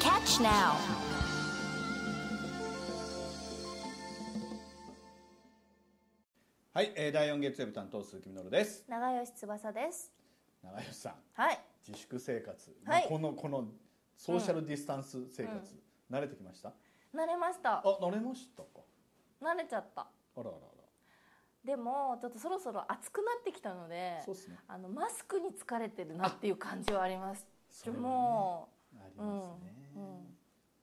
キャッチナウ。はい、第4月曜日担当鈴木みのりです。長吉翼です。長吉さん、はい、自粛生活、はい、このソーシャルディスタンス生活、うん、慣れてきました？慣れました。あ、慣れましたか。慣れちゃった。あらあらあら。でもちょっとそろそろ暑くなってきたので、そうですね、マスクに疲れてるなっていう感じはあります。それはね、ありますね、うんうん、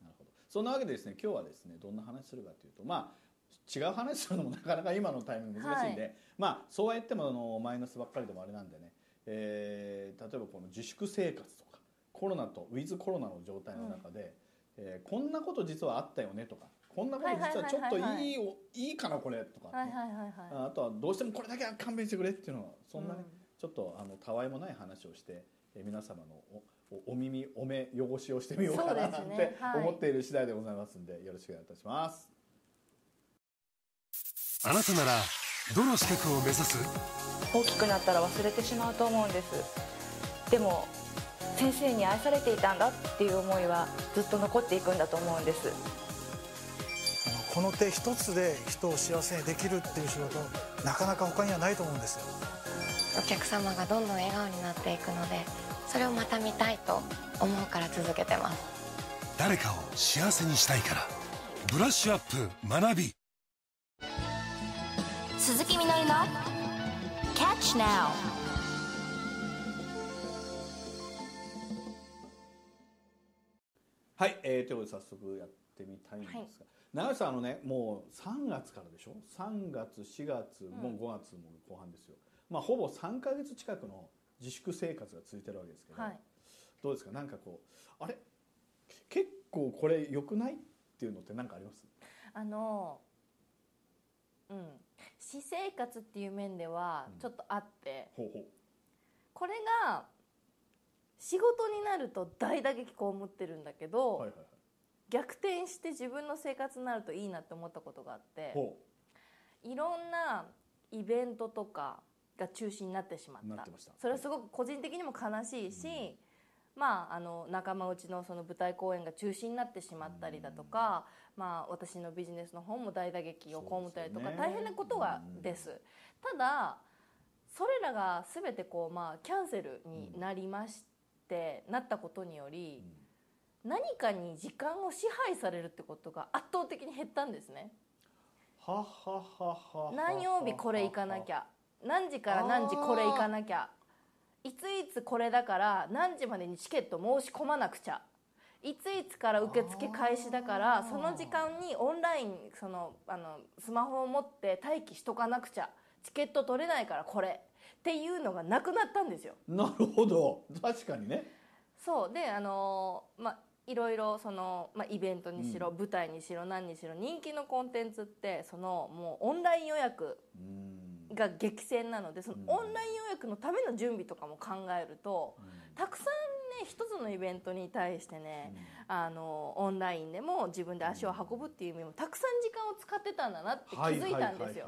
なるほど。そんなわけでですね、今日はですねどんな話するかというと、まあ違う話するのもなかなか今のタイミング難しいんで、はい、まあそうは言ってもマイナスばっかりでもあれなんでね、例えばこの自粛生活とかコロナとウィズコロナの状態の中で、うん、こんなこと実はあったよねとか、こんなこと実はちょっといいかなこれとか、ね、はいはいはいはい、あとはどうしてもこれだけは勘弁してくれっていうのはそんなね、うん、ちょっとたわいもない話をして皆様の お目汚しをしてみようかななんて思っている次第でございますので、よろしくお願いいたします。あなたならどの資格を目指す？大きくなったら忘れてしまうと思うんです。でも先生に愛されていたんだっていう思いはずっと残っていくんだと思うんです。この手一つで人を幸せにできるっていう仕事なかなか他にはないと思うんですよ。お客様がどんどん笑顔になっていくので、それをまた見たいと思うから続けてます。誰かを幸せにしたいからブラッシュアップ学び。鈴木みのりのキャッチナウ。はい、ということで早速やってみたいんですが、はい、長吉さんねもう3月からでしょ。3月4月もう5月も後半ですよ、うん、まあほぼ3ヶ月近くの自粛生活が続いてるわけですけど、はい、どうですか、なんかこうあれ結構これ良くないっていうのって何かあります？うん、私生活っていう面ではちょっとあって、うん、ほうほう、これが仕事になると大打撃こう思ってるんだけど、はいはいはい、逆転して自分の生活になるといいなって思ったことがあって、ほう、いろんなイベントとかが中止になってしまった。なってました。それはすごく個人的にも悲しいし、うん、まあ、仲間内のその舞台公演が中止になってしまったりだとか、うん、まあ、私のビジネスの方も大打撃を被ったりとか、ね、大変なことがです、うん、ただそれらが全てこう、まあ、キャンセルになりまして、うん、なったことにより、うん、何かに時間を支配されるってことが圧倒的に減ったんですね。はははは。何曜日これ行かなきゃ、何時から何時これ行かなきゃ、いついつこれだから何時までにチケット申し込まなくちゃ、いついつから受付開始だからその時間にオンラインスマホを持って待機しとかなくちゃ、チケット取れないからこれっていうのがなくなったんですよ。なるほど、確かにね。そうでまあいろいろその、まあ、イベントにしろ、うん、舞台にしろ何にしろ人気のコンテンツってそのもうオンライン予約、うんが激戦なので、そのオンライン予約のための準備とかも考えると、うん、たくさんね一つのイベントに対してね、うん、オンラインでも自分で足を運ぶっていう意味もたくさん時間を使ってたんだなって気づいたんですよ。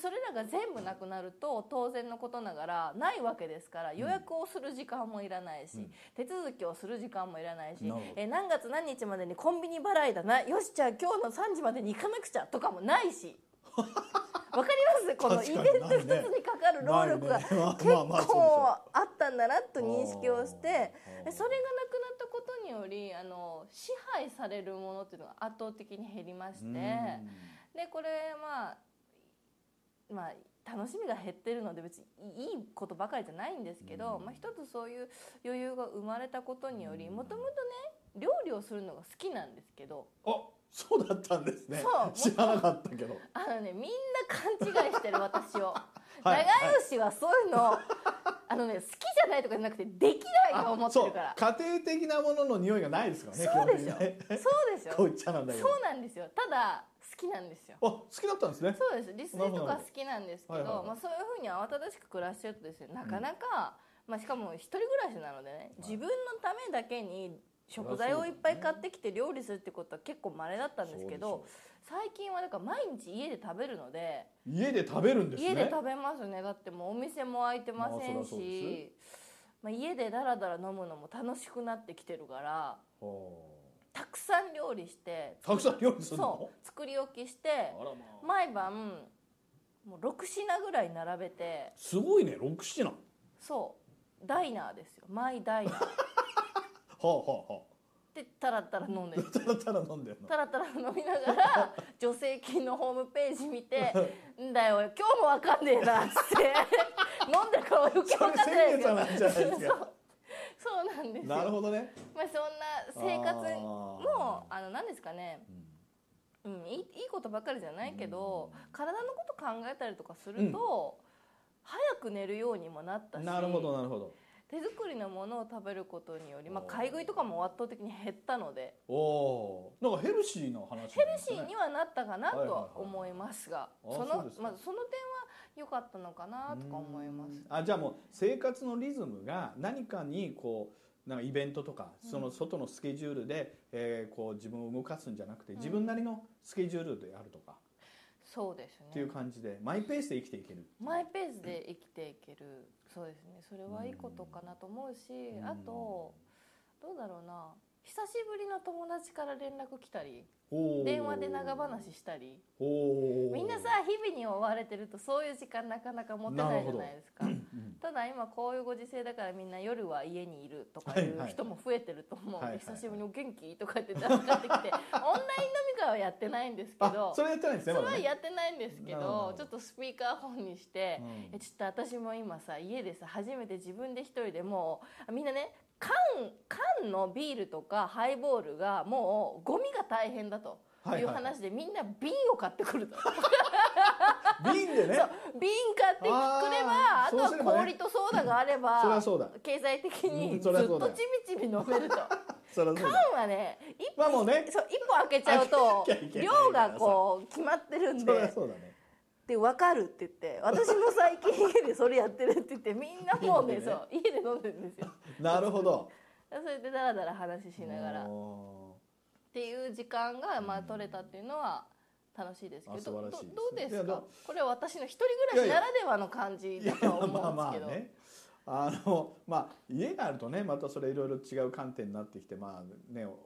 それらが全部なくなると当然のことながらないわけですから、予約をする時間もいらないし、うん、手続きをする時間もいらないし、何月何日までにコンビニ払いだな、よしじゃあ今日の3時までに行かなくちゃとかもないしわかります？このイベント一つにかかる労力が結構あったんだなと認識をして、それがなくなったことにより支配されるものっていうのが圧倒的に減りまして、でこれまあ楽しみが減ってるので別にいいことばかりじゃないんですけど、まあ一つそういう余裕が生まれたことにより、もともとね料理をするのが好きなんですけど。あ、そうだったんですね。知らなかったけど。みんな勘違いしてる私を。長吉はそういうの好きじゃないとかじゃなくてできないと思ってるから。家庭的なものの匂いがないですからね。そうでしょ。そうでしょ。こう言っちゃなんだけど。そうなんですよ。ただ好きなんですよ。あ、好きだったんですね。そうです。理性とか好きなんですけど、まあそういう風に慌ただしく暮らしてるとですね、なかなか、まあしかも一人暮らしなのでね、自分のためだけに食材をいっぱい買ってきて料理するってことは結構稀だったんですけど、最近はだから毎日家で食べるので。家で食べるんですね。家で食べますね。だってもうお店も開いてませんし、まあ家でダラダラ飲むのも楽しくなってきてるから、たくさん料理して、たくさん料理するの？そう、作り置きして、毎晩もう6品ぐらい並べて。すごいね、6品。そう、ダイナーですよ。マイダイナー。でタラタラ飲んでる。タラタラ飲んでる。タラタラ飲みながら助成金のホームページ見て「んだよ今日もわかんねえな」っつって飲んでるから余計わかんないですよ。そうなんですよ。なるほどね。まあそんな生活も何ですかね、いいことばっかりじゃないけど、体のこと考えたりとかすると早く寝るようにもなったし。なるほどなるほど。手作りのものを食べることにより、まあ買い食いとかも圧倒的に減ったので、なんかヘルシーな話、ヘルシーにはなったかなとは思いますが、その点は良かったのかなとか思います。あ、じゃあもう生活のリズムが何かにこうなんかイベントとかその外のスケジュールで、こう自分を動かすんじゃなくて自分なりのスケジュールでやるとか、そうですね。っていう感じでマイペースで生きていける。マイペースで生きていける。そうですね。それはいいことかなと思うし、あとどうだろうな。久しぶりの友達から連絡来たり、電話で長話したり。みんなさ日々に追われてるとそういう時間なかなか持てないじゃないですか。ただ今こういうご時世だからみんな夜は家にいるとかいう人も増えてると思うので、久しぶりにお元気とかって出かかってきて、オンラインのはやってないんですけど、それはやってないんですけど、ちょっとスピーカーフォンにして、ちょっと私も今さ家でさ初めて自分で一人でもうみんなね缶のビールとかハイボールがもうゴミが大変だという話で、みんな瓶を買ってくると。瓶でね。瓶買ってくれば、あとは氷とソーダがあれば経済的にずっとちびちび飲めると。缶はね、一歩開けちゃうと量がこう決まってるんで、で分かるって言って、私も最近家でそれやってるって言って、みんなもうね、そう家で飲んでるんですよ。なるほど。それでだらだら話しながらっていう時間がまあ取れたっていうのは楽しいですけど、どうですか？これは私の一人暮らしならではの感じだと思うんですけど。家があるとね、またそれいろいろ違う観点になってきて、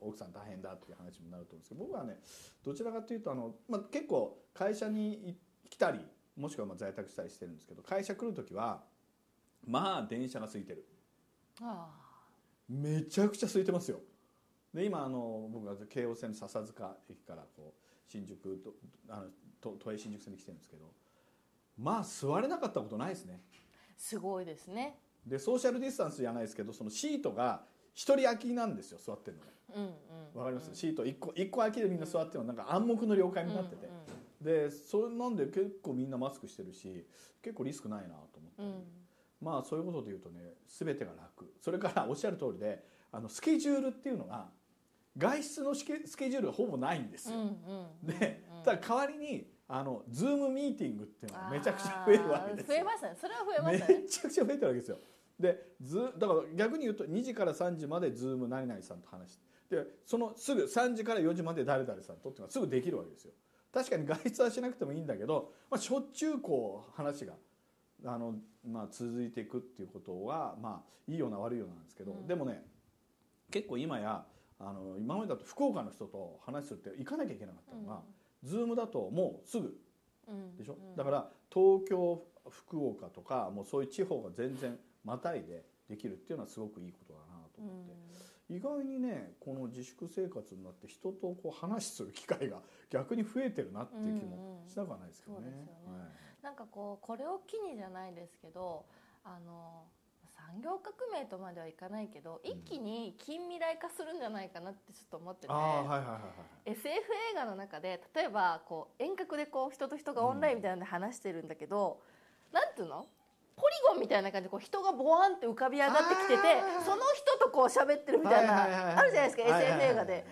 奥さん大変だっていう話になると思うんですけど、僕はねどちらかというと結構会社に来たりもしくは在宅したりしてるんですけど、会社来る時は電車が空いてる。めちゃくちゃ空いてますよ。で今僕が京王線の笹塚駅からこう新宿と都営新宿線に来てるんですけど、座れなかったことないですね。すごいですね。でソーシャルディスタンスじゃないですけど、そのシートが一人空きなんですよ、座ってるのが。わかります？シート1個空きでみんな座ってるの、なんか暗黙の了解になってて、でそれなんで結構みんなマスクしてるし、結構リスクないなと思って、そういうことでいうとね、全てが楽。それからおっしゃる通りで、スケジュールっていうのが外出のスケジュールがほぼないんですよ。でただ代わりにズームミーティングっていうのがめちゃくちゃ増えるわけですよ。増えましたね。それは増えましたね。めちゃくちゃ増えてるわけですよ。で、だから逆に言うと2時から3時までズーム何々さんと話して、でそのすぐ3時から4時まで誰々さんとっていうのがすぐできるわけですよ。確かに外出はしなくてもいいんだけど、しょっちゅうこう話が続いていくっていうことは、いいような悪いようなんですけど、でもね結構今や今までだと福岡の人と話すって行かなきゃいけなかったのが。ズームだともうすぐでしょ。だから東京、福岡とかもうそういう地方が全然またいでできるっていうのはすごくいいことだなと思って、意外にねこの自粛生活になって人とこう話する機会が逆に増えてるなっていう気もしなくはないですけどね。なんかこうこれを機にじゃないですけど産業革命とまではいかないけど、うん、一気に近未来化するんじゃないかなってちょっと思ってて、はいはいはい、SF 映画の中で例えばこう遠隔でこう人と人がオンラインみたいなので話してるんだけど、うん、なんていうのポリゴンみたいな感じでこう人がボワンって浮かび上がってきてて、その人とこう喋ってるみたいなあるじゃないですか、 SF 映画で。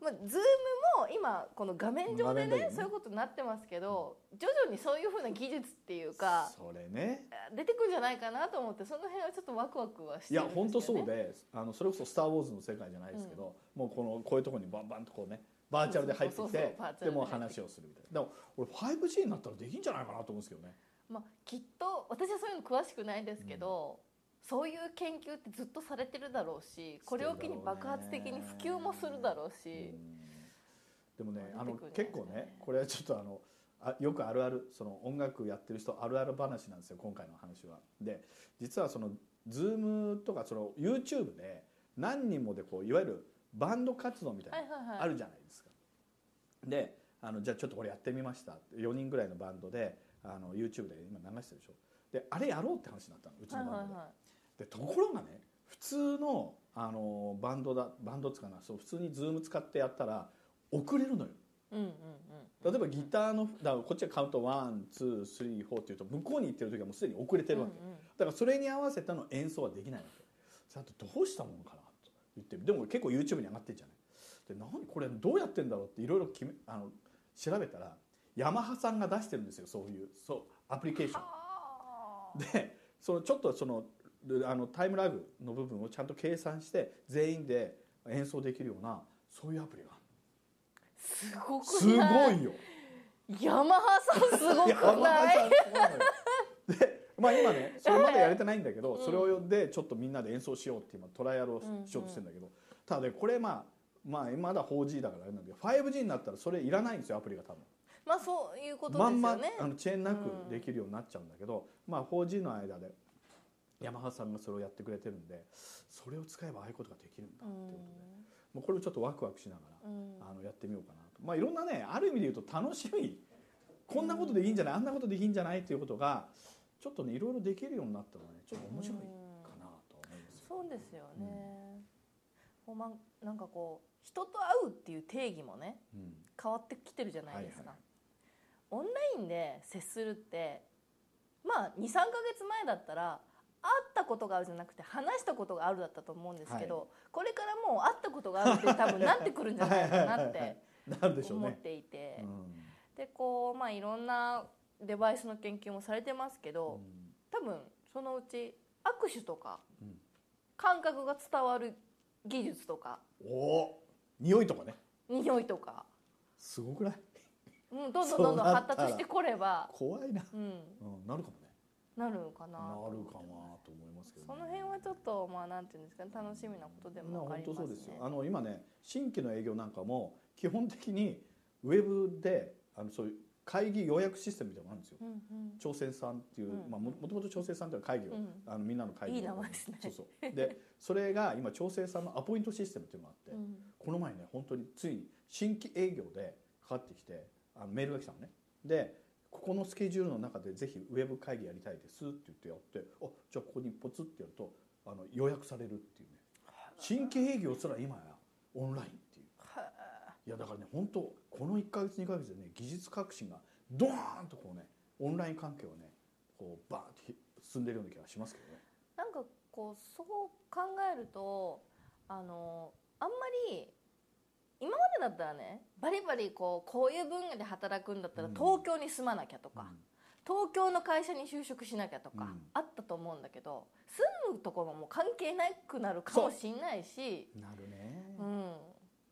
まあ、ズームも今この画面上でねそういうことになってますけど、徐々にそういう風な技術っていうかそれね出てくるんじゃないかなと思って、その辺はちょっとワクワクはしてるんですよね。いや本当そうで、それこそ「スター・ウォーズ」の世界じゃないですけど、もうこういうところにバンバンとこうねバーチャルで入ってきて、でも話をするみたいな。でも俺 5G になったらできんじゃないかなと思うんですけどね。まあ、きっと私はそういうの詳しくないですけど、そういう研究ってずっとされてるだろうし、これを機に爆発的に普及もするだろうし、でもね結構ねこれはちょっとよくあるある、その音楽やってる人あるある話なんですよ今回の話は。で実はその Zoom とかその YouTube で何人もでこういわゆるバンド活動みたいなのあるじゃないですか。でじゃあちょっとこれやってみましたって4人ぐらいのバンドでYouTube で今流してるでしょ。であれやろうって話になったのうちのバンドで。でところがね普通の、バンドつかな、そう普通に Zoom 使ってやったら遅れるのよ。例えばギターのだからこっちはカウント 1,2,3,4 っていうと向こうに行ってる時はもうすでに遅れてるわけ、だからそれに合わせたの演奏はできないわけ。ちゃんとどうしたものかなと言って、でも結構 YouTube に上がってるじゃない。で何これどうやってんだろうっていろいろ調べたらヤマハさんが出してるんですよそういうアプリケーションで、ちょっとタイムラグの部分をちゃんと計算して全員で演奏できるようなそういうアプリがある。すごくない？すごいよ。ヤマハさんすごくない？で、まあ今ねそれまだやれてないんだけど、それをでちょっとみんなで演奏しようって今トライアルをしようとしてるんだけど、ただねこれまあまだ 4G だからあれなんだけど 5G になったらそれいらないんですよアプリが多分。まあそういうことですよね。まんま遅延なくできるようになっちゃうんだけど、まあ 4G の間で。ヤマハさんがそれをやってくれてるんで、それを使えばああいうことができるんだっていうことで、もうこれをちょっとワクワクしながら、やってみようかなと。まあいろんなねある意味で言うと楽しみ、こんなことでいいんじゃない、あんなことでいいんじゃないっていうことがちょっとねいろいろできるようになったのはねちょっと面白いかなと思いますよ。そうですよね。なんかこう人と会うっていう定義もね、変わってきてるじゃないですか。オンラインで接するってまあ 2,3 ヶ月前だったら会ったことがあるじゃなくて話したことがあるだったと思うんですけど、これからもう会ったことがあるって多分なってくるんじゃないかなって思っていて、でこうまあいろんなデバイスの研究もされてますけど、多分そのうち握手とか、感覚が伝わる技術とか、匂いとかね、匂いとかすごくない？どんどん発達してこれば怖いな、なるかもね。なるかなと思いますけど、ね、その辺はちょっとまあなんていうんですかね、楽しみなことでもありますね。本当そうですよ。今ね新規の営業なんかも基本的にウェブでそういう会議予約システムみたいなのがあるんですよ。朝鮮さんっていう、もともと朝鮮さんっていう会議を、みんなの会議をいい名前ですね。でそれが今朝鮮さんのアポイントシステムっていうのがあって、この前ね本当についに新規営業でかかってきてメールが来たのね。でここのスケジュールの中でぜひウェブ会議やりたいですって言ってやって、あじゃあここにポツってやると予約されるっていうね。新規営業すら今やオンラインっていう。いやだからね本当この1ヶ月2ヶ月でね技術革新がドーンとこうねオンライン関係をねこうバーンと進んでるような気がしますけどね。なんかこうそう考えるとあんまり。今までだったらねバリバリこういう分野で働くんだったら東京に住まなきゃとか、東京の会社に就職しなきゃとか、あったと思うんだけど、住むところも関係なくなるかもしれないし、なるね、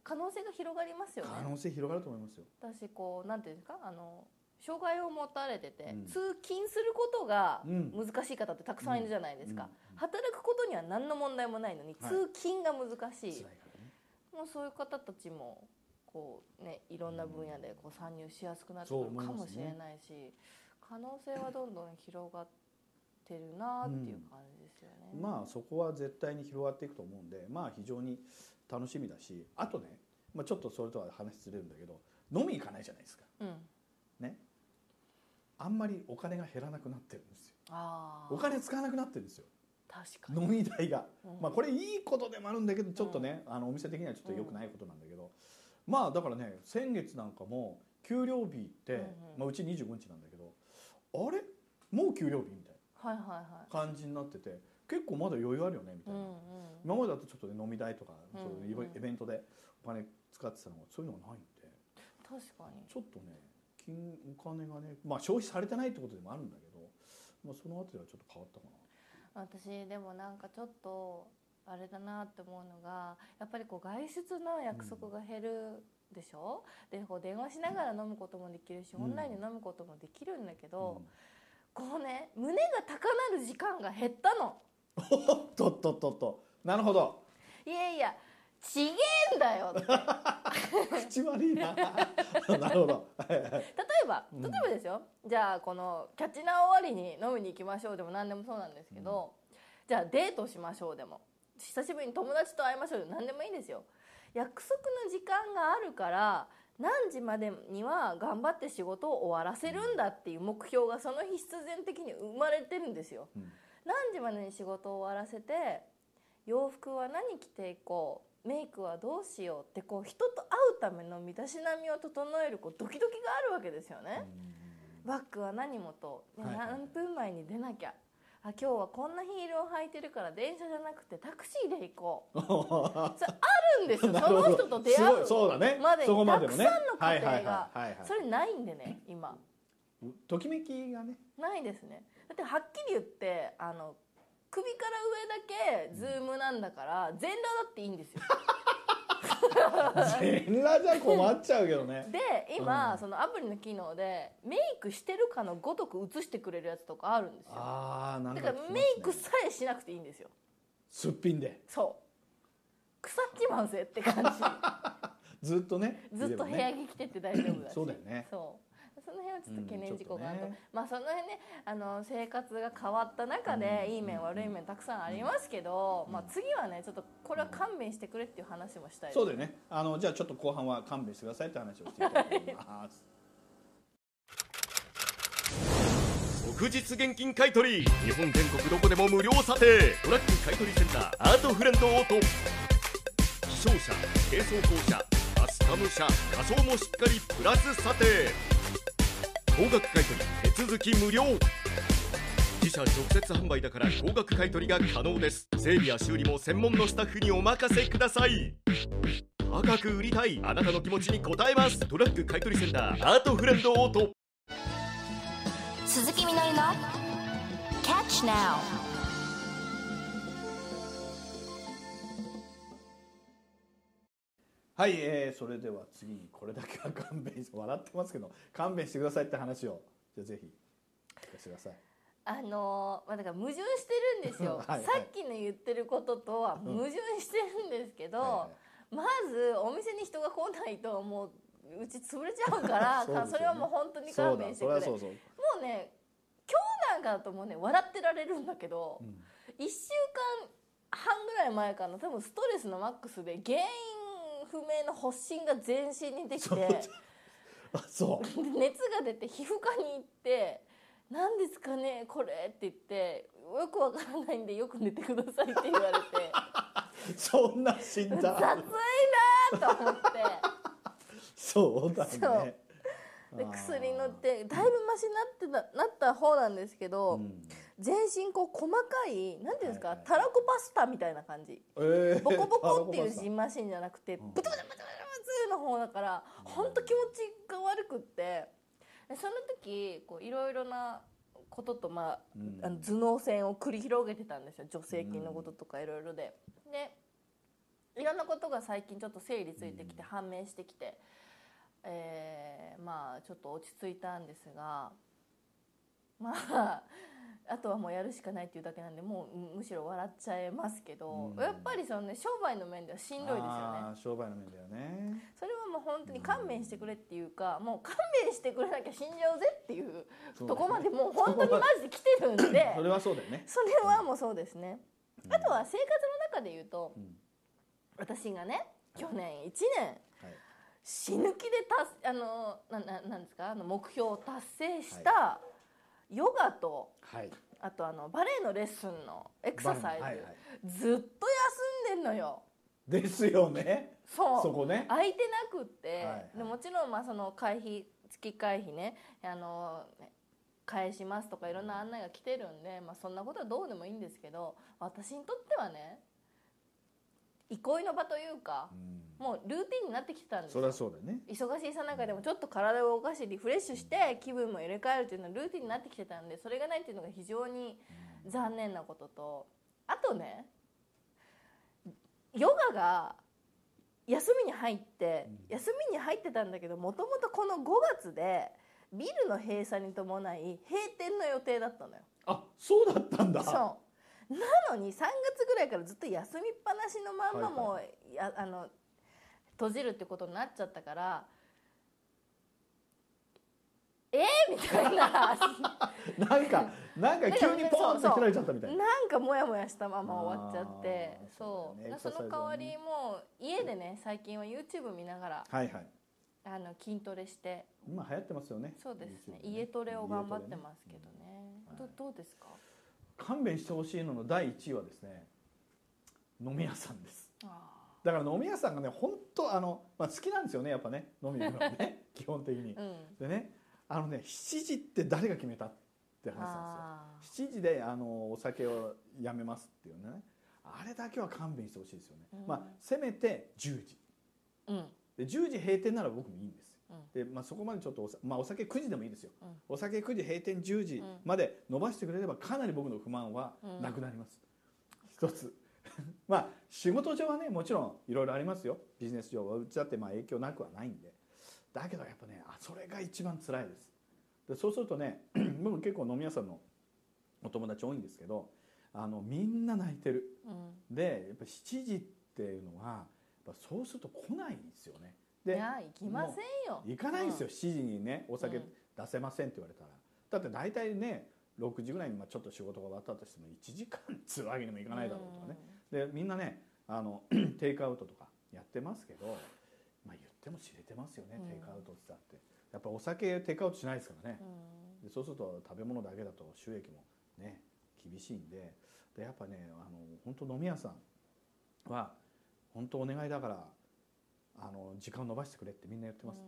可能性が広がりますよね。可能性広がると思いますよ。私こうなんていうんですか障害を持たれてて、通勤することが難しい方ってたくさんいるじゃないですか。働くことには何の問題もないのに通勤が難しい。もうそういう方たちもこう、ね、いろんな分野でこう参入しやすくなってくるかもしれないし、可能性はどんどん広がってるなっていう感じですよね。まあそこは絶対に広がっていくと思うんで、まあ非常に楽しみだし、あとね、ちょっとそれとは話ずれるんだけど飲み行かないじゃないですか、ね、あんまりお金が減らなくなってるんですよ。お金使わなくなってるんですよ。飲み代が、うん、まあこれいいことでもあるんだけどちょっとね、うん、お店的にはちょっと良くないことなんだけど、うん、まあだからね先月なんかも給料日って、うんうん、まあ、うち25日なんだけど、あれもう給料日みたいな感じになってて、結構まだ余裕あるよねみたいな、うんうん、今までだとちょっと、ね、飲み代とか、うんうん、そういうイベントでお金使ってたのがそういうのがないんで、確かにちょっとねお金がね、まあ、消費されてないってことでもあるんだけど、まあ、そのあたりはちょっと変わったかな。私でもなんかちょっとあれだなって思うのが、やっぱりこう外出の約束が減るでしょ、うん、でこう電話しながら飲むこともできるし、うん、オンラインで飲むこともできるんだけど、うん、こうね胸が高鳴る時間が減ったの。おっとっとっとっと、なるほど。いやいやちげえんだよ口悪いななるほど例えばですよ、うん、じゃあこのキャチナ終わりに飲みに行きましょうでも何でもそうなんですけど、うん、じゃあデートしましょうでも久しぶりに友達と会いましょうでも何でもいいんですよ。約束の時間があるから何時までには頑張って仕事を終わらせるんだっていう目標がその日必然的に生まれてるんですよ、うん、何時までに仕事を終わらせて洋服は何着ていこうメイクはどうしようってこう人と会うための身だしなみを整えるこうドキドキがあるわけですよね。バッグは何もと、はい、何分前に出なきゃ、あ今日はこんなヒールを履いてるから電車じゃなくてタクシーで行こうそれあるんですよその人と出会うまでにたくさんの過程がそれないんでね今ときめきがねないですね。だってはっきり言って首から上だけズームなんだから全裸だっていいんですよ全裸じゃ困っちゃうけどねで今、うん、そのアプリの機能でメイクしてるかのごとく映してくれるやつとかあるんですよ。あなんか、ね、だからメイクさえしなくていいんですよ。すっぴんでそう腐っちまうぜって感じずっとねずっと部屋着着てって大丈夫だしそうだよね。そうその辺はちょっと懸念事項があると、うんね、まあその辺ね生活が変わった中でいい面悪い面たくさんありますけど、うんまあ、次はねちょっとこれは勘弁してくれっていう話もしたいです、そうだよねじゃあちょっと後半は勘弁してくださいって話をしていきたいと思います即日現金買取、日本全国どこでも無料査定ドラッグ買取センターアートフレンドオート。希少車、軽装甲車、カスタム車、仮装もしっかりプラス査定高額買取手続き無料。自社直接販売だから高額買取が可能です。整備や修理も専門のスタッフにお任せください。高く売りたいあなたの気持ちに応えます。ドラッグ買取センターアートフレンドオート。鈴木みのりのキャッチナウ。はい、それでは次にこれだけは勘弁して笑ってますけど勘弁してくださいって話をじゃあぜひ聞かせてください。だから矛盾してるんですよはい、はい、さっきの言ってることとは矛盾してるんですけど、うんはいはい、まずお店に人が来ないともううち潰れちゃうからそれはもう本当に勘弁してくれ。そうもうね今日なんかだともうね笑ってられるんだけど、うん、1週間半ぐらい前かな多分ストレスのマックスで原因不明の発疹が全身にできてそう熱が出て皮膚科に行って何ですかねこれって言ってよくわからないんでよく寝てくださいって言われてそんな診断雑いなと思ってそうだねそうで薬塗ってだいぶマシになった方なんですけど、うん、全身こう細かいなんていうんですか、はいはい、たらこパスタみたいな感じ、ボコボコっていうじんましんじゃなくてブツブツブツブツの方だから、うん、ほんと気持ちが悪くって、でその時こういろいろなことと、まあうん、頭脳戦を繰り広げてたんですよ。助成金のこととかいろいろで、うん、でいろんなことが最近ちょっと整理ついてきて判明してきて、うんまあちょっと落ち着いたんですが、まああとはもうやるしかないっていうだけなんでもうむしろ笑っちゃいますけど、うん、やっぱりその、ね、商売の面ではしんどいですよね。あ商売の面だよね。それはもう本当に勘弁してくれっていうか、うん、もう勘弁してくれなきゃ死んじゃうぜっていうとこまでもう本当にマジで来てるんでそれはそうだよね。それはもうそうですね、うん、あとは生活の中で言うと、うん、私がね去年1年、はい、死ぬ気でなんですか目標を達成した、はいヨガと、はい、あとバレエのレッスンのエクササイズ、はいはい、ずっと休んでんのよ。ですよね。そこね空いてなくって、はいはい、でもちろんまあその会費月会費ね返しますとかいろんな案内が来てるんで、まあ、そんなことはどうでもいいんですけど、私にとってはね憩いの場というか、うん、もうルーティンになってきてたんですよ。そりゃそうだね。忙しいさなかでもちょっと体を動かしリフレッシュして気分も入れ替えるというのはルーティンになってきてたんで、それがないっていうのが非常に残念なことと、あとねヨガが休みに入ってたんだけど、もともとこの5月でビルの閉鎖に伴い閉店の予定だったのよ。あ、そうだったんだ。そうなのに3月ぐらいからずっと休みっぱなしのまんまもう、はいはい、閉じるってことになっちゃったから、みたいななんか急にポーンと切られちゃったみたいな、なんかモヤモヤしたまま終わっちゃって、そう、その代わりもう家でね最近は YouTube 見ながら、はいはい、筋トレして、今流行ってますよね。そうですね、家トレを頑張ってますけどね、どうですか。勘弁してほしいのの第1位はですね、飲み屋さんです。だから飲み屋さんがね本当好きなんですよね、やっぱね飲み屋がね基本的に、うん、でね7時って誰が決めたって話なんですよ。7時でお酒をやめますっていうね、あれだけは勘弁してほしいですよね、うん、まあせめて10時、うん、で10時閉店なら僕もいいんです、うん、で、まあ、そこまでちょっとお酒9時でもいいですよ、うん、お酒9時閉店10時まで伸ばしてくれればかなり僕の不満はなくなります、うん、一つまあ仕事上はねもちろんいろいろありますよ、ビジネス上はうちだってまあ影響なくはないんで、だけどやっぱねそれが一番つらいです。でそうするとね僕結構飲み屋さんのお友達多いんですけどみんな泣いてる、うん、でやっぱ7時っていうのはやっぱそうすると来ないんですよね。でいや行きませんよ、行かないんですよ、うん、7時にねお酒出せませんって言われたら、だって大体ね6時ぐらいにちょっと仕事が終わったとしても1時間つわけにもいかないだろうとかね、うん、でみんなねテイクアウトとかやってますけど、まあ、言っても知れてますよね、うん、テイクアウトってだってやっぱお酒テイクアウトしないですからね、うん、でそうすると食べ物だけだと収益もね厳しいん でやっぱね本当飲み屋さんは本当お願いだから時間を延ばしてくれってみんな言ってますね、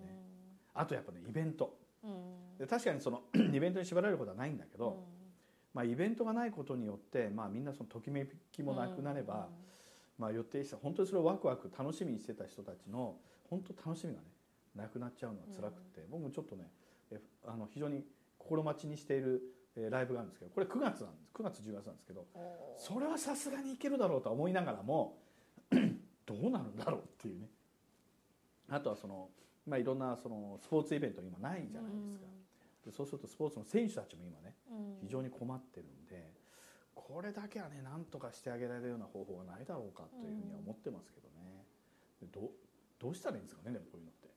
うん、あとやっぱねイベント、うん、で確かにそのイベントに縛られることはないんだけど、うんまあ、イベントがないことによって、まあ、みんなそのときめきもなくなれば、うんうんまあ、予定した本当にそれをワクワク楽しみにしてた人たちの本当楽しみがねなくなっちゃうのは辛くて、うん、僕もちょっとね非常に心待ちにしているライブがあるんですけど、これ9月10月なんですけど、それはさすがにいけるだろうとは思いながらもどうなるんだろうっていうね。あとはまあ、いろんなスポーツイベント今ないじゃないですか、うん、でそうするとスポーツの選手たちも今ね非常に困ってるんで、これだけはね何とかしてあげられるような方法はないだろうかというふうには思ってますけどね、うん、どうしたらいいんですかね。でもこういうのって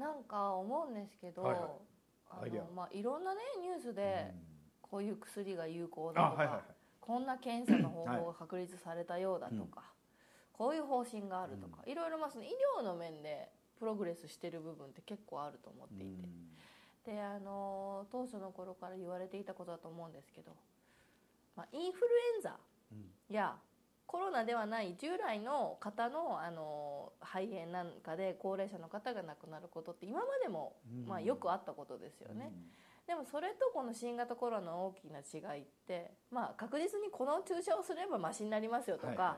なんか思うんですけど、はいはいまあ、いろんなねニュースでこういう薬が有効だとか、はいはいはい、こんな検査の方法が確立されたようだとか、はいうん、こういう方針があるとか、うん、いろいろまあ医療の面でプログレスしてる部分って結構あると思っていて、うん、で当初の頃から言われていたことだと思うんですけど、まあ、インフルエンザや、うんコロナではない従来の方の、肺炎なんかで高齢者の方が亡くなることって今までも、まあ、よくあったことですよね、うん、でもそれとこの新型コロナの大きな違いって、まあ、確実にこの注射をすればマシになりますよとか、はいは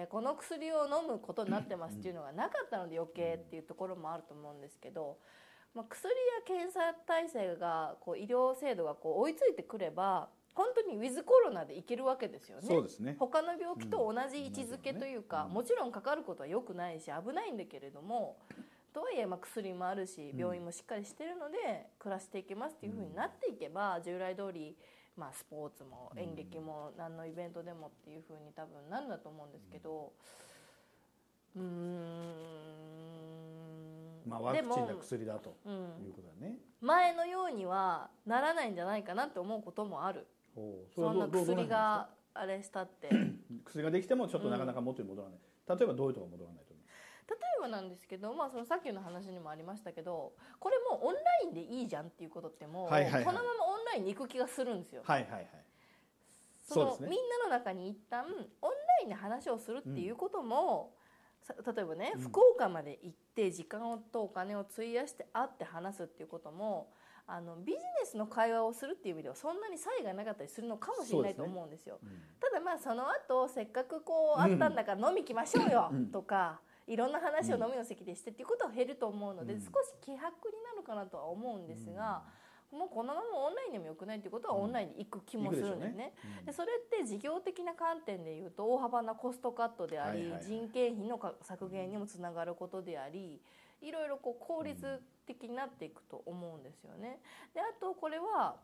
いこの薬を飲むことになってますっていうのがなかったので余計っていうところもあると思うんですけど、まあ、薬や検査体制が医療制度が追いついてくれば本当にウィズコロナでいけるわけですよね。そうですね。他の病気と同じ位置づけというか、うん、もちろんかかることは良くないし危ないんだけれども、とはいえまあ薬もあるし病院もしっかりしてるので暮らしていけますっていう風になっていけば、従来通りまあスポーツも演劇も何のイベントでもっていう風に多分なるんだと思うんですけど、まあ、ワクチンだ薬だということだね、うん、前のようにはならないんじゃないかなって思うこともある。そんな薬があれしたって薬ができてもちょっとなかなか元に戻らない、うん、例えばどういうところ戻らないと思う。例えばなんですけど、まあ、さっきの話にもありましたけど、これもうオンラインでいいじゃんっていうことってもう、はいはいはい、このままオンラ前に行く気がするんですよ。はいはいはい。そうですね、みんなの中に一旦オンラインで話をするっていうことも、うん、例えばね、うん、福岡まで行って時間とお金を費やして会って話すっていうことも、ビジネスの会話をするっていう意味ではそんなに差異がなかったりするのかもしれないと思うんですよ。うん、ただまあその後せっかくこう会ったんだから飲み行きましょうよとか、いろんな話を飲みの席でしてっていうことは減ると思うので、少し希薄になるかなとは思うんですが。もうこのままオンラインでもよくないってことはオンラインに行く気もするんだよね。でそれって事業的な観点でいうと大幅なコストカットであり、人件費の削減にもつながることであり、いろいろこう効率的になっていくと思うんですよね。であとこれは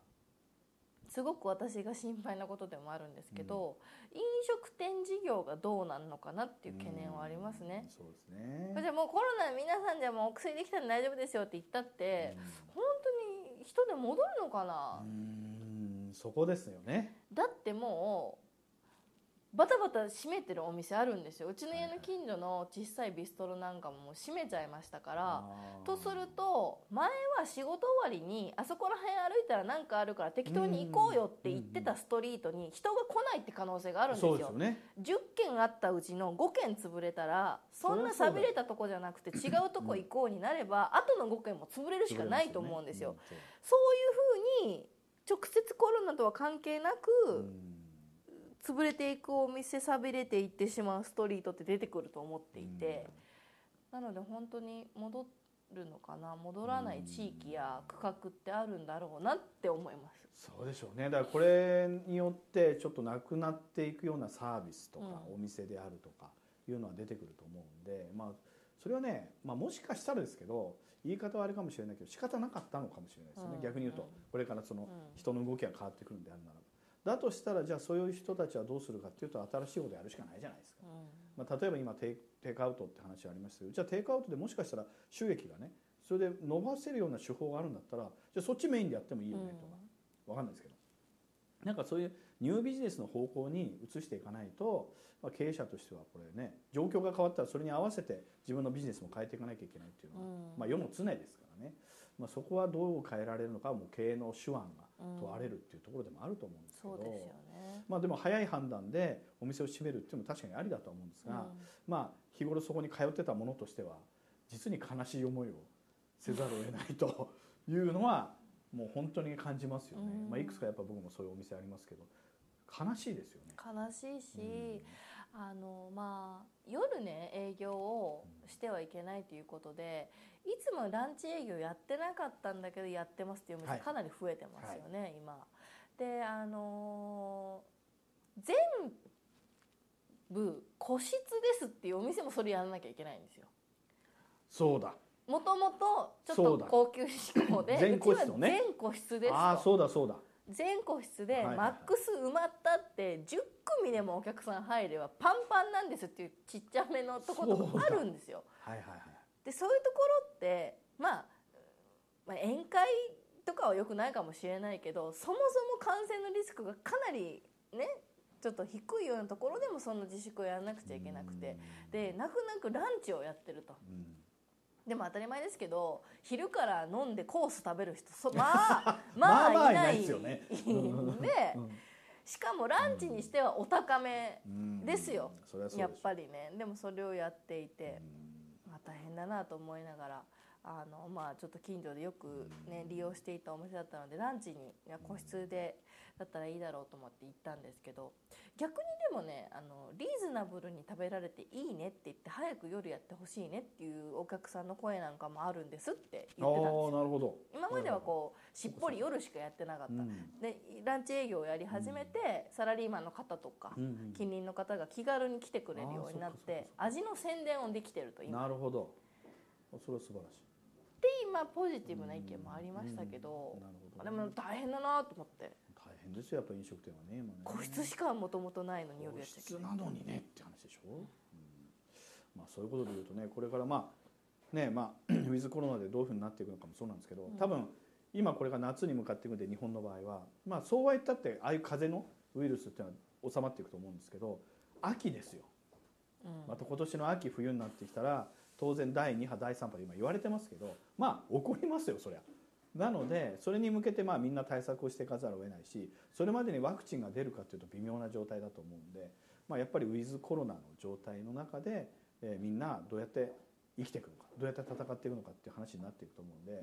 すごく私が心配なことでもあるんですけど、飲食店事業がどうなるのかなっていう懸念はありますね。そうですね。じゃあもうコロナ皆さんじゃもうお薬できたら大丈夫ですよって言ったって本当に人で戻るのかな。そこですよね。だってもうバタバタ閉めてるお店あるんですよ。うちの家の近所の小さいビストロなんかももう閉めちゃいましたから。とすると前は仕事終わりにあそこら辺歩いたら何かあるから適当に行こうよって言ってたストリートに人が来ないって可能性があるんですよ。そうですね。10軒あったうちの5軒潰れたら、そんな寂れたとこじゃなくて違うとこ行こうになれば後の5軒も潰れるしかないと思うんですよ。そういうふうに直接コロナとは関係なく潰れていくお店、寂れていってしまうストリートって出てくると思っていて、なので本当に戻るのかな、戻らない地域や区画ってあるんだろうなって思います。そうでしょうね。だからこれによってちょっとなくなっていくようなサービスとかお店であるとかいうのは出てくると思うんで、まあそれはね、まあ、もしかしたらですけど言い方はあれかもしれないけど仕方なかったのかもしれないですよね。逆に言うとこれからその人の動きが変わってくるんであるならば。だとしたらじゃあそういう人たちはどうするかっていうと新しいことやるしかないじゃないですか。まあ、例えば今テイクアウトって話ありましたけど、じゃあテイクアウトでもしかしたら収益がねそれで伸ばせるような手法があるんだったらじゃあそっちメインでやってもいいよねとか、分かんないですけど、なんかそういうニュービジネスの方向に移していかないと、まあ、経営者としてはこれね、状況が変わったらそれに合わせて自分のビジネスも変えていかなきゃいけないっていうのは、まあ、世も常ですからね。まあ、そこはどう変えられるのかはもう経営の手腕が問われるっていうところでもあると思うんですけど、そうですよね。まあでも早い判断でお店を閉めるっていうのも確かにありだと思うんですが、まあ日頃そこに通ってたものとしては実に悲しい思いをせざるを得ないというのはもう本当に感じますよね。まあいくつかやっぱ僕もそういうお店ありますけど悲しいですよね。悲しいし、まあ夜ね営業をしてはいけないということで、いつもランチ営業やってなかったんだけどやってますっていうお店かなり増えてますよね、はい、今。で全部個室ですっていうお店もそれやらなきゃいけないんですよ。そうだ。もともとちょっと高級志向で全個室ですと。ああそうだそうだ。全個室でマックス埋まったって10組でもお客さん入ればパンパンなんですっていうちっちゃめのとことかあるんですよ。はいはいはい。でそういうところって、まあ宴会とかは良くないかもしれないけど、そもそも感染のリスクがかなりねちょっと低いようなところでもその自粛をやらなくちゃいけなくて、で泣く泣くランチをやってると。でも当たり前ですけど昼から飲んでコース食べる人まあいないんで、しかもランチにしてはお高めですよ、やっぱりね。でもそれをやっていて、大変だなと思いながら、ちょっと近所でよく、ね、利用していたお店だったのでランチに個室でだったらいいだろうと思って行ったんですけど、逆にでもねリーズナブルに食べられていいねって言って早く夜やってほしいねっていうお客さんの声なんかもあるんですって言ってたんですよ。なるほど。今まではこうしっぽり夜しかやってなかった、でランチ営業をやり始めて、サラリーマンの方とか、近隣の方が気軽に来てくれるようになって味の宣伝をできてると今。なるほど。それは素晴らしい。で今ポジティブな意見もありましたけど、でも大変だなと思って。大変ですよやっぱ飲食店はね。個室しかもともとないのに夜やっちゃいけない。個室なのにねって話でしょ。まあそういうことで言うとね、これからウィズコロナでどういうふうになっていくのかもそうなんですけど、多分今これが夏に向かっていくんで日本の場合はまあそうは言ったってああいう風邪のウイルスっていうのは収まっていくと思うんですけど、秋ですよ。また今年の秋冬になってきたら。当然第2波第3波今言われてますけど、まあ起こりますよそりゃ。なのでそれに向けてみんな対策をしていかざるを得ないし、それまでにワクチンが出るかというと微妙な状態だと思うんで、やっぱりウィズコロナの状態の中でみんなどうやって生きていくのか、どうやって戦っていくのかっていう話になっていくと思うんで、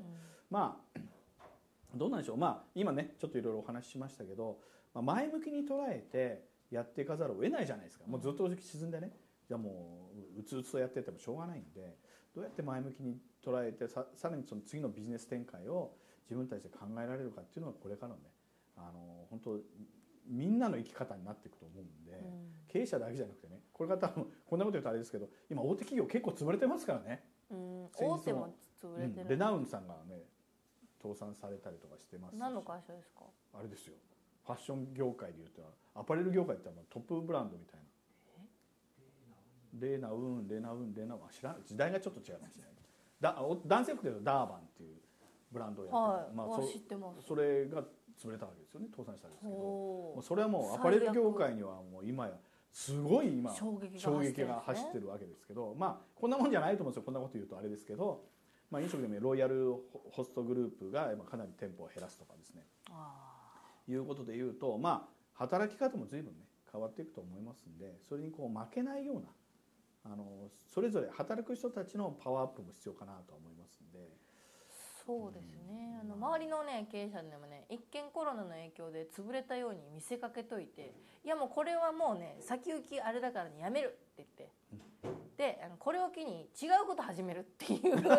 どうなんでしょう。今ねちょっといろいろお話ししましたけど、前向きに捉えてやっていかざるを得ないじゃないですか。もうずっと沈んでね、じゃあもううつうつとやっててもしょうがないんで、どうやって前向きに捉えて さらにその次のビジネス展開を自分たちで考えられるかっていうのがこれからのね、本当みんなの生き方になっていくと思うんで、経営者だけじゃなくてね、これから多分こんなこと言うとあれですけど、今大手企業結構潰れてますからね。大手も潰れてる、レナウンさんがね倒産されたりとかしてますし。何の会社ですか？あれですよ、ファッション業界でいうとアパレル業界ってトップブランドみたいな。レナウン、知らない、時代がちょっと違うかもしれない。男性服でいうとダーバンっていうブランドをやってて、知ってます。それが潰れたわけですよね、倒産したんですけど、それはもうアパレル業界にはもう今やすごい今衝撃が走ってるわけですけど、こんなもんじゃないと思うんですよ。こんなこと言うとあれですけど、飲食でもロイヤルホストグループがかなり店舗を減らすとかですね。いうことでいうと、働き方も随分ね変わっていくと思いますんで、それに負けないような。それぞれ働く人たちのパワーアップも必要かなと思いますんで。そうですね、周りの、ね、経営者でもね、一見コロナの影響で潰れたように見せかけといて、いやもうこれはもうね先行きあれだからにやめるって言って、でこれを機に違うこと始めるっていう友達と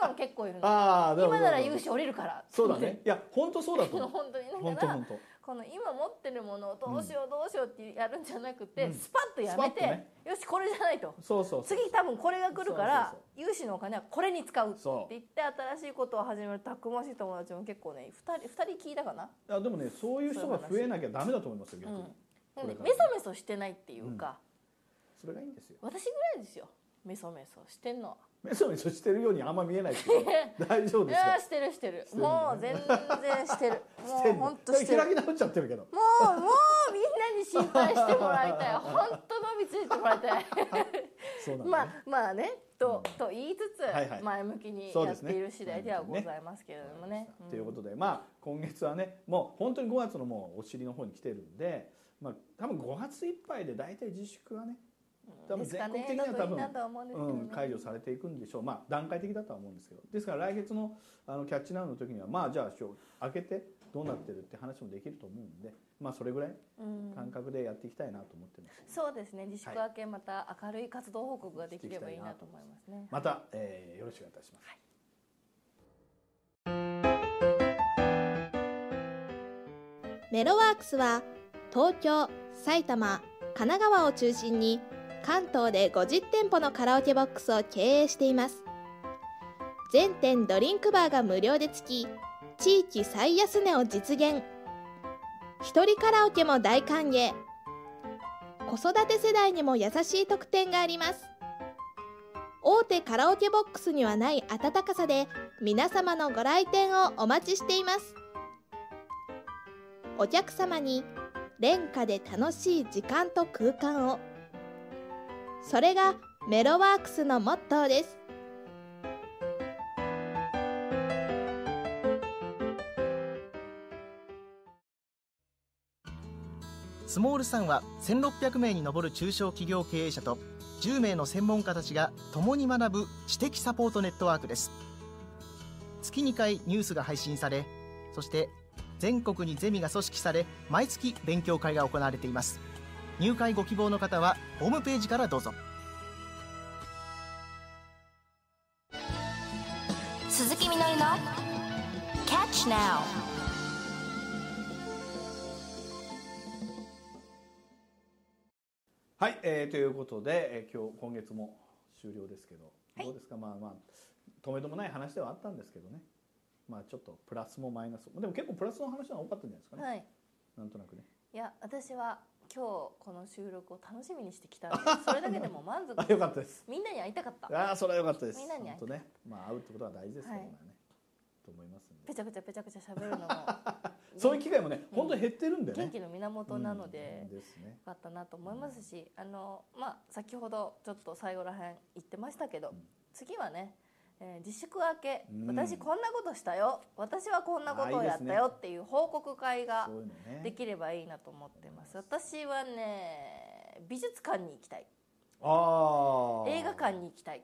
かも結構いるので今なら融資降りるからそうだね。いや本当そうだと思う本当にだからこの今持ってるものをどうしようどうしようってやるんじゃなくて、スパッとやめて、よしこれじゃないと、次多分これが来るから融資のお金はこれに使うって言って新しいことを始めるたくましい友達も結構ね2人聞いたかな。でもねそういう人が増えなきゃダメだと思いますよ、逆に。メソメソしてないっていうか、それがいいんですよ。私ぐらいですよ、メソメソしてんの。メソメソしてるようにあんま見えないですけど大丈夫ですか？いやしてる、もう全然してるもう本当してる、開き直っちゃってるけど、もうみんなに心配してもらいたい本当伸びついてもらいたいまあねと言いつつ前向きにやっている次第ではございますけれどもね。ということで今月はねもう本当に5月のもうお尻の方に来てるんで、多分5月いっぱいで大体自粛はね多分全国的には多分解除されていくんでしょう。段階的だとは思うんですけど、ですから来月のキャッチナウの時にはじゃあ今日開けてどうなってるって話もできると思うんで、それぐらい感覚でやっていきたいなと思ってます。そうですね、自粛明けまた明るい活動報告ができればいいなと思いますね。またよろしくお願いいたします。メロワークスは東京、埼玉、神奈川を中心に関東で50店舗のカラオケボックスを経営しています。全店ドリンクバーが無料でつき、地域最安値を実現。一人カラオケも大歓迎。子育て世代にも優しい特典があります。大手カラオケボックスにはない温かさで皆様のご来店をお待ちしています。お客様に廉価で楽しい時間と空間を。それがメロワークスのモットーです。スモールさんは1600名に上る中小企業経営者と10名の専門家たちが共に学ぶ知的サポートネットワークです。月2回ニュースが配信され、そして全国にゼミが組織され、毎月勉強会が行われています。入会ご希望の方はホームページからどうぞ。鈴木みのりの「Catch Now」。はい、ということで、今月も終了ですけど、どうですか、とめどもない話ではあったんですけどね、ちょっとプラスもマイナスも、でも結構プラスの話は多かったんじゃないですかね、なんとなくね。いや私は今日この収録を楽しみにしてきたので、それだけでも満足よかったです。みんなに会いたかった。それはよかったです。みんなに会いたかった、会うってことは大事ですけどね、と思いますので、ぺちゃくちゃ喋るのもそういう機会もね本当に減ってるんでね、元気の源なのでよかったなと思いますし、先ほどちょっと最後らへん言ってましたけど、次はね自粛明け、私こんなことしたよ、私はこんなことをやったよっていう報告会ができればいいなと思ってます。私はね、美術館に行きたい、映画館に行きたい、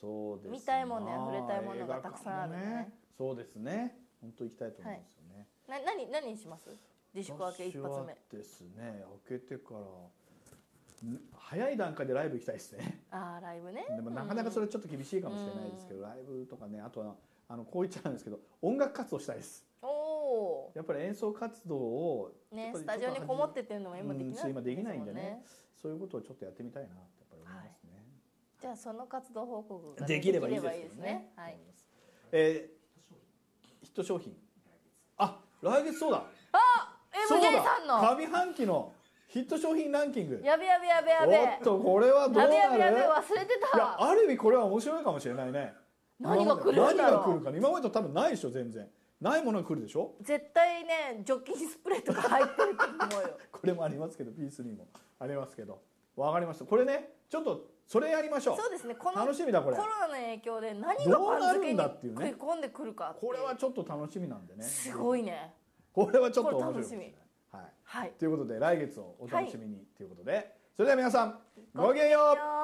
そうですね、見たいものや触れたいものがたくさんあるね。そうですね、本当行きたいと思うんですよね。何にします？自粛明け一発目ですね。明けてから早い段階でライブ行きたいですね。ライブね。でもなかなかそれちょっと厳しいかもしれないですけど、ライブとかね、あとはこう言っちゃうんですけど、音楽活動したいです。やっぱり演奏活動をね、スタジオにこもってっていうのも今できない。今できないんでね。そういうことをちょっとやってみたいなってやっぱり思いますね。じゃあその活動報告ができればいいですね。はい。ヒット商品。来月そうだ。MJ さんの上半期のヒット商品ランキング。やべやべやべやべ。おっと、これはどうなる？やべやべやべ、忘れてた。いや、ある意味これは面白いかもしれないね。何が来るんだろう。何が来るかね。今までと多分ないでしょ、全然。ないものが来るでしょ。絶対ね、除菌スプレーとか入ってると思うよ。これもありますけど、P3 もありますけど。わかりました。これね、ちょっとそれやりましょう。そうですね。この楽しみだ、これ。コロナの影響で何が番付に食い込んでくるかっていう。これはちょっと楽しみなんでね。すごいね。これはちょっと面白いですね。はい、ということで来月をお楽しみにということで、それでは皆さんごきげんよう。